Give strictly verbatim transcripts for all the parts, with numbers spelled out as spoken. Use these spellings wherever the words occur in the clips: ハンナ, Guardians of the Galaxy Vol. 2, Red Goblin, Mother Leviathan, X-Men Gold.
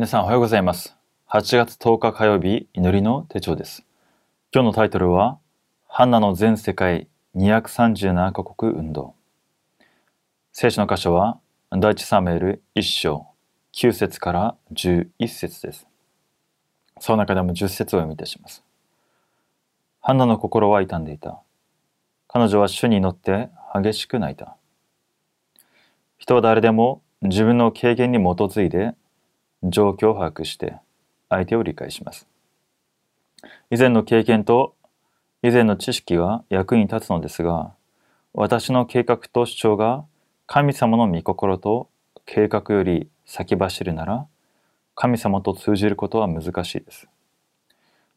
皆さんおはようございます。はちがつとおか火曜日、祈りの手帳です。今日のタイトルは、ハンナの全世界にひゃくさんじゅうななカ国運動。聖書の箇所は、だいいちサムエルいっしょうきゅうせつからじゅういっせつです。その中でもじゅっせつを読み出します。ハンナの心は傷んでいた。彼女は主に祈って激しく泣いた。人は誰でも自分の経験に基づいて、状況を把握して相手を理解します。以前の経験と以前の知識が役に立つのですが、私の計画と主張が神様の御心と計画より先走るなら、神様と通じることは難しいです。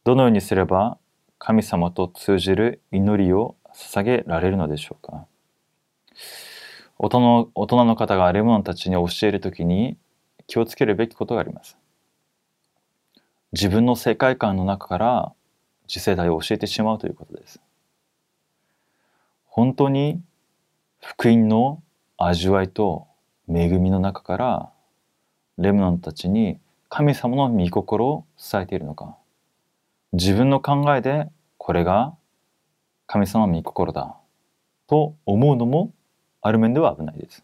どのようにすれば神様と通じる祈りを捧げられるのでしょうか。大人の方がレモンたちに教えるときに、気をつけるべきことがあります。自分の世界観の中から次世代を教えてしまうということです。本当に福音の味わいと恵みの中からレムナントたちに神様の御心を伝えているのか、自分の考えでこれが神様の御心だと思うのもある面では危ないです。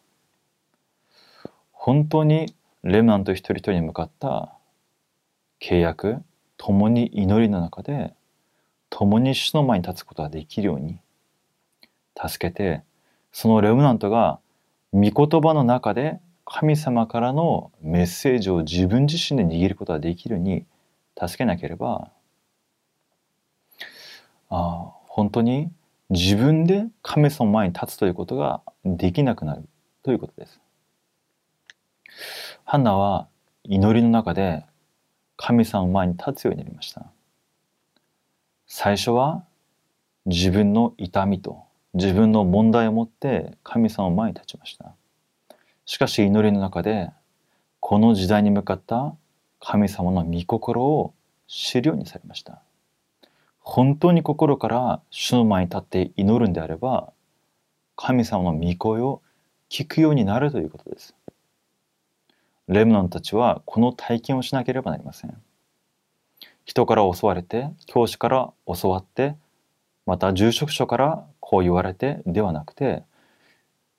本当にレムナント一人一人に向かった契約、共に祈りの中で共に主の前に立つことができるように助けて、そのレムナントが御言葉の中で神様からのメッセージを自分自身で握ることができるように助けなければ、あ本当に自分で神様の前に立つということができなくなるということです。ハンナは祈りの中で神様の前に立つようになりました。最初は自分の痛みと自分の問題を持って神様の前に立ちました。しかし祈りの中でこの時代に向かった神様の御心を知るようにされました。本当に心から主の前に立って祈るんであれば、神様の御声を聞くようになるということです。レムナントたちはこの体験をしなければなりません。人から教われて、教師から教わって、また住職所からこう言われてではなくて、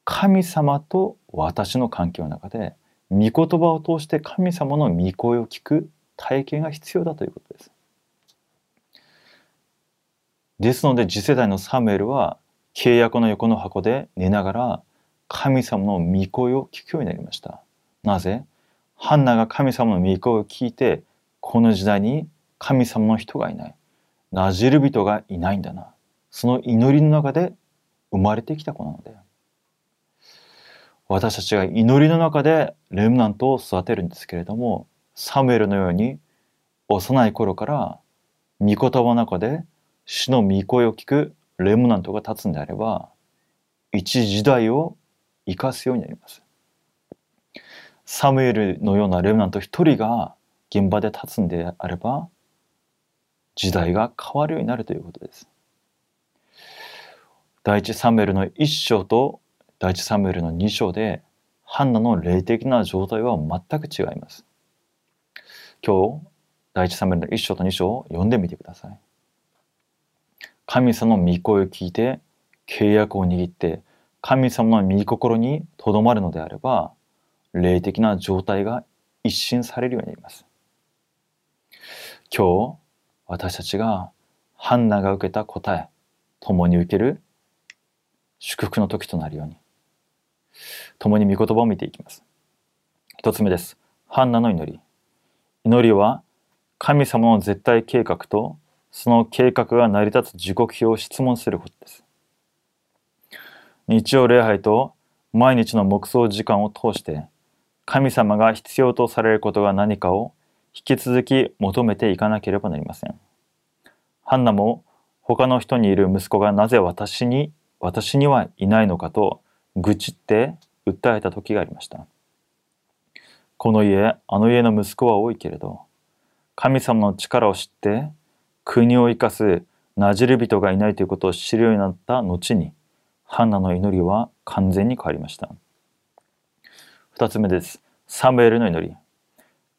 神様と私の関係の中で、御言葉を通して神様の御声を聞く体験が必要だということです。ですので次世代のサムエルは契約の横の箱で寝ながら神様の御声を聞くようになりました。なぜ？ハンナが神様の御声を聞いて、この時代に神様の人がいない、ナジル人がいないんだな、その祈りの中で生まれてきた子なので、私たちが祈りの中でレムナントを育てるんですけれども、サムエルのように幼い頃から御言葉の中で主の御声を聞くレムナントが立つんであれば、一時代を生かすようになります。サムエルのようなレムナント一人が現場で立つんであれば、時代が変わるようになるということです。だいいちサムエルのいっしょうとだいいちサムエルのにしょうでハンナの霊的な状態は全く違います。今日、だいいちサムエルのいっしょうとにしょうを読んでみてください。神様の御声を聞いて、契約を握って、神様の御心にとどまるのであれば、霊的な状態が一新されるようになります。今日、私たちがハンナが受けた答え、共に受ける祝福の時となるように、共に御言葉を見ていきます。一つ目です。ハンナの祈り。祈りは、神様の絶対計画と、その計画が成り立つ時刻表を質問することです。日曜礼拝と毎日の黙想時間を通して、神様が必要とされることが何かを引き続き求めていかなければなりません。ハンナも他の人にいる息子がなぜ私に、私にはいないのかと愚痴って訴えた時がありました。この家、あの家の息子は多いけれど、神様の力を知って国を生かすナジル人がいないということを知るようになった後に、ハンナの祈りは完全に変わりました。二つ目です。サムエルの祈り。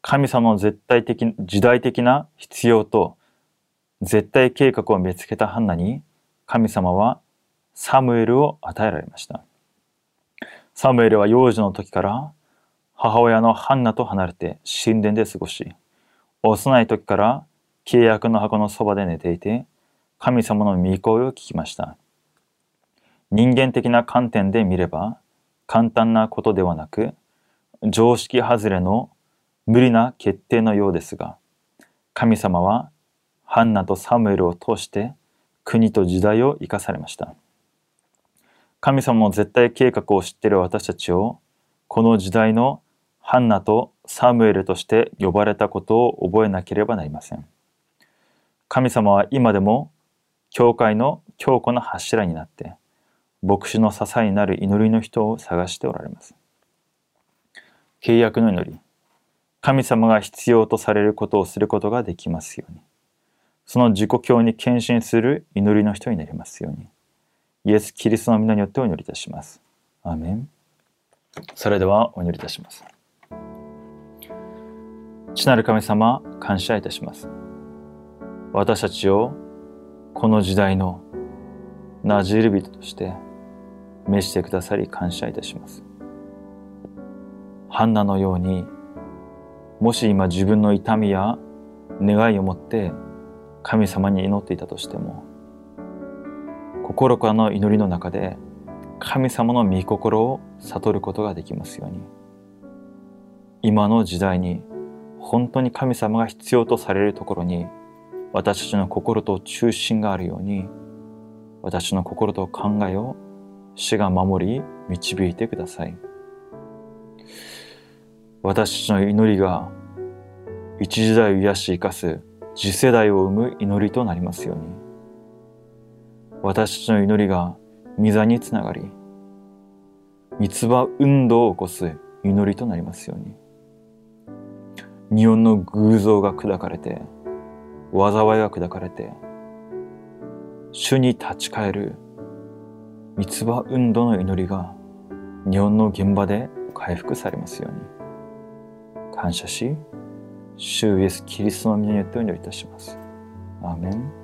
神様の絶対的、時代的な必要と絶対計画を見つけたハンナに、神様はサムエルを与えられました。サムエルは幼児の時から母親のハンナと離れて神殿で過ごし、幼い時から契約の箱のそばで寝ていて、神様の御声を聞きました。人間的な観点で見れば、簡単なことではなく、常識外れの無理な決定のようですが、神様はハンナとサムエルを通して国と時代を生かされました。神様の絶対計画を知っている私たちを、この時代のハンナとサムエルとして呼ばれたことを覚えなければなりません。神様は今でも教会の強固な柱になって、牧師の支えになる祈りの人を探しておられます。契約の祈り、神様が必要とされることをすることができますように。その自己教に献身する祈りの人になりますように。イエス・キリストの皆によってお祈りいたします。アーメン。それではお祈りいたします。父なる神様、感謝いたします。私たちをこの時代のナジール人として召してくださり感謝いたします。ハンナのように、もし今自分の痛みや願いを持って神様に祈っていたとしても、心からの祈りの中で神様の御心を悟ることができますように。今の時代に本当に神様が必要とされるところに私たちの心と中心があるように、私の心と考えを主が守り導いてください。私たちの祈りが一時代を癒し生かす次世代を生む祈りとなりますように。私たちの祈りが御座につながり、御翼運動を起こす祈りとなりますように。日本の偶像が砕かれて、災いが砕かれて、主に立ち返る御翼運動の祈りが日本の現場で回復されますように。感謝し、主イエスキリストの御名によってお祈りいたします。アーメン。